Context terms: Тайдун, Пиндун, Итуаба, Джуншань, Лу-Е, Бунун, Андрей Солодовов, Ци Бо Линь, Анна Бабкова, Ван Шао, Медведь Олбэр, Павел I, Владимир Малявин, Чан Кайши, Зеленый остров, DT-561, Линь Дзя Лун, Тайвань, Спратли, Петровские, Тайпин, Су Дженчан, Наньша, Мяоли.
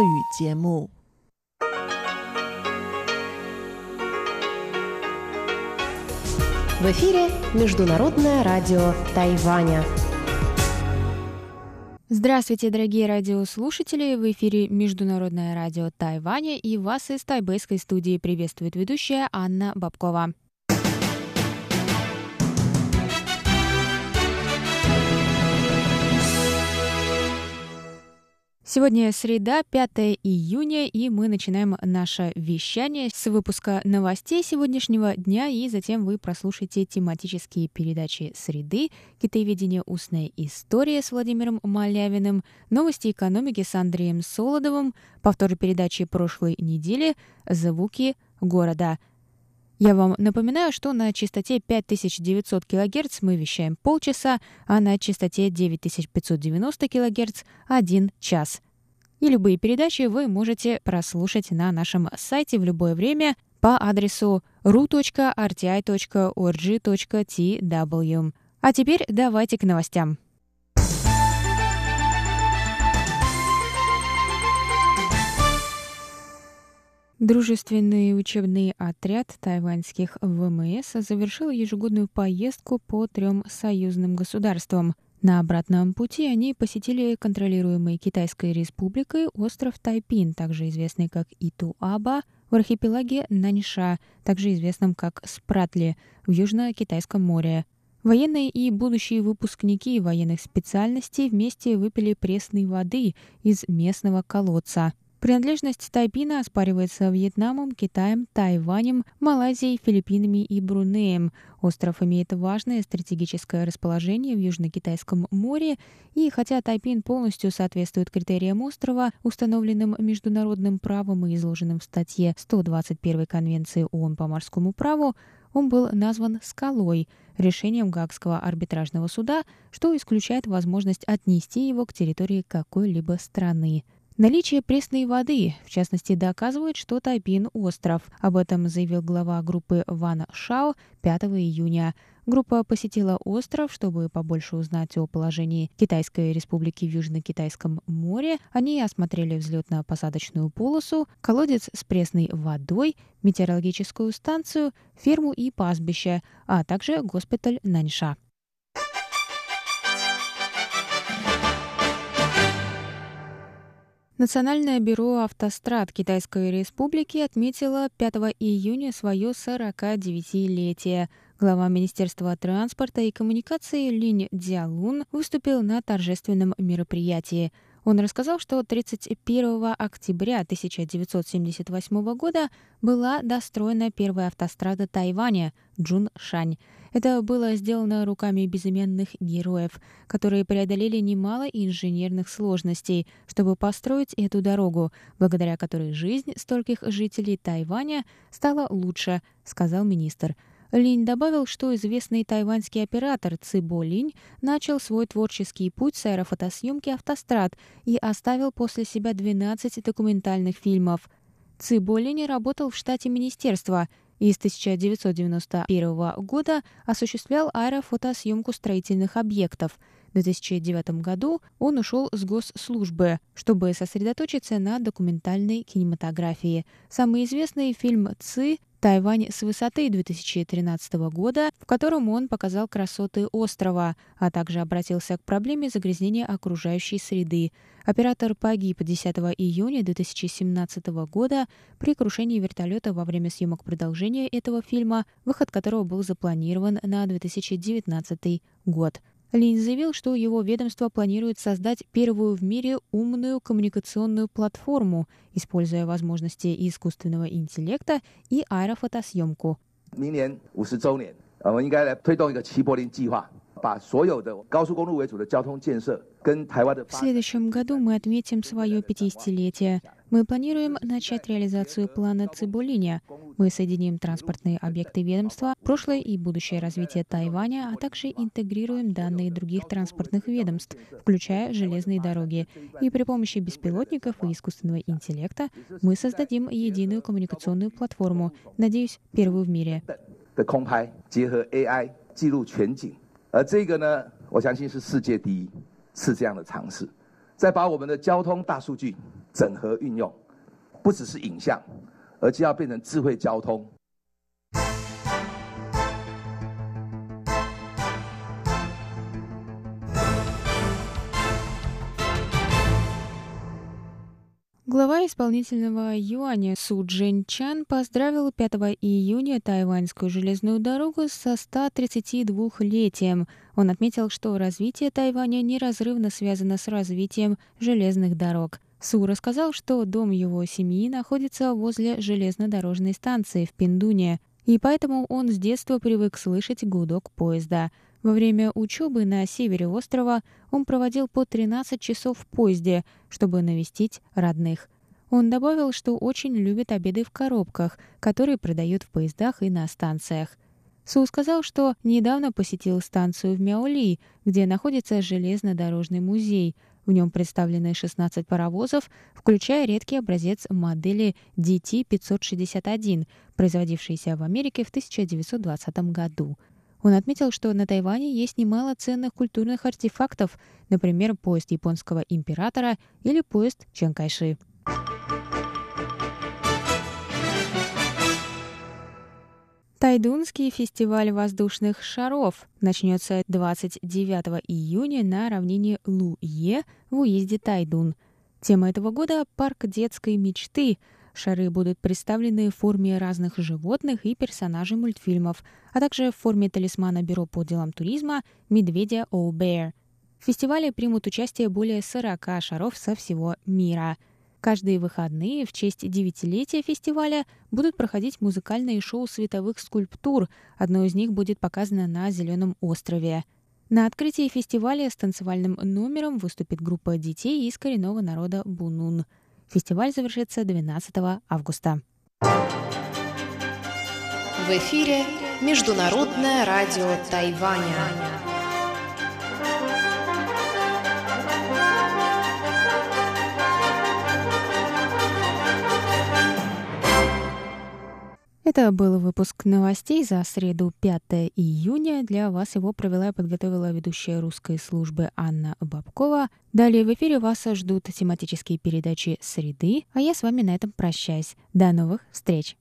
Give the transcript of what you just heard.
В эфире Международное радио Тайваня. Здравствуйте, дорогие радиослушатели! В эфире Международное радио Тайваня, и вас из тайбэйской студии приветствует ведущая Анна Бабкова. Сегодня среда, 5 июня, и мы начинаем наше вещание с выпуска новостей сегодняшнего дня, и затем вы прослушаете тематические передачи «Среды», «Китаеведение. Устная история» с Владимиром Малявиным, «Новости экономики» с Андреем Солодовым, повторы передачи прошлой недели «Звуки города». Я вам напоминаю, что на частоте 5900 кГц мы вещаем полчаса, а на частоте 9590 кГц – 1 час. И любые передачи вы можете прослушать на нашем сайте в любое время по адресу ru.rti.org.tw. А теперь давайте к новостям. Дружественный учебный отряд тайваньских ВМС завершил ежегодную поездку по 3 союзным государствам. На обратном пути они посетили контролируемый Китайской Республикой остров Тайпин, также известный как Итуаба, в архипелаге Наньша, также известном как Спратли, в Южно-Китайском море. Военные и будущие выпускники военных специальностей вместе выпили пресной воды из местного колодца. Принадлежность Тайпина оспаривается Вьетнамом, Китаем, Тайванем, Малайзией, Филиппинами и Брунеем. Остров имеет важное стратегическое расположение в Южно-Китайском море, и хотя Тайпин полностью соответствует критериям острова, установленным международным правом и изложенным в статье 121 Конвенции ООН по морскому праву, он был назван «скалой» решением Гаагского арбитражного суда, что исключает возможность отнести его к территории какой-либо страны. Наличие пресной воды, в частности, доказывает, что Тайпин – остров. Об этом заявил глава группы Ван Шао 5 июня. Группа посетила остров, чтобы побольше узнать о положении Китайской Республики в Южно-Китайском море. Они осмотрели взлетно-посадочную полосу, колодец с пресной водой, метеорологическую станцию, ферму и пастбище, а также госпиталь Наньша. Национальное бюро автострад Китайской Республики отметило 5 июня свое 49-летие. Глава Министерства транспорта и коммуникации Линь Дзя Лун выступил на торжественном мероприятии. Он рассказал, что 31 октября 1978 года была достроена первая автострада Тайваня – Джуншань. Это было сделано руками безымянных героев, которые преодолели немало инженерных сложностей, чтобы построить эту дорогу, благодаря которой жизнь стольких жителей Тайваня стала лучше, сказал министр. Линь добавил, что известный тайваньский оператор Ци Бо Линь начал свой творческий путь с аэрофотосъемки автострад и оставил после себя 12 документальных фильмов. Ци Бо Линь работал в штате министерства и с 1991 года осуществлял аэрофотосъемку строительных объектов. В 2009 году он ушел с госслужбы, чтобы сосредоточиться на документальной кинематографии. Самый известный фильм Ци – «Тайвань с высоты» 2013 года, в котором он показал красоты острова, а также обратился к проблеме загрязнения окружающей среды. Оператор погиб 10 июня 2017 года при крушении вертолета во время съемок продолжения этого фильма, выход которого был запланирован на 2019 год. Линь заявил, что его ведомство планирует создать первую в мире умную коммуникационную платформу, используя возможности искусственного интеллекта и аэрофотосъемку. В следующем году мы отметим свое 50-летие. Мы планируем начать реализацию плана Ци Бо Линя. Мы соединим транспортные объекты ведомства, прошлое и будущее развитие Тайваня, а также интегрируем данные других транспортных ведомств, включая железные дороги. И при помощи беспилотников и искусственного интеллекта мы создадим единую коммуникационную платформу, надеюсь, первую в мире. 整合运用，不只是影像，而且要变成智慧交通。 Глава исполнительного юаня Су Дженчан поздравил 5 июня тайваньскую железную дорогу со 132-летием. Он отметил, что развитие Тайваня неразрывно связано с развитием железных дорог. Су рассказал, что дом его семьи находится возле железнодорожной станции в Пиндуне, и поэтому он с детства привык слышать гудок поезда. Во время учебы на севере острова он проводил по 13 часов в поезде, чтобы навестить родных. Он добавил, что очень любит обеды в коробках, которые продают в поездах и на станциях. Су сказал, что недавно посетил станцию в Мяоли, где находится железнодорожный музей. В нем представлены 16 паровозов, включая редкий образец модели DT-561, производившийся в Америке в 1920 году. Он отметил, что на Тайване есть немало ценных культурных артефактов, например, поезд японского императора или поезд Чан Кайши. Тайдунский фестиваль воздушных шаров начнется 29 июня на равнине Лу-Е в уезде Тайдун. Тема этого года – парк детской мечты. Шары будут представлены в форме разных животных и персонажей мультфильмов, а также в форме талисмана Бюро по делам туризма «Медведя Олбэр». В фестивале примут участие более 40 шаров со всего мира. Каждые выходные в честь 9-летия фестиваля будут проходить музыкальные шоу световых скульптур. Одно из них будет показано на Зеленом острове. На открытии фестиваля с танцевальным номером выступит группа детей из коренного народа Бунун. Фестиваль завершится 12 августа. В эфире Международное радио Тайваня. Это был выпуск новостей за среду 5 июня. Для вас его провела и подготовила ведущая русской службы Анна Бабкова. Далее в эфире вас ждут тематические передачи «Среды», а я с вами на этом прощаюсь. До новых встреч!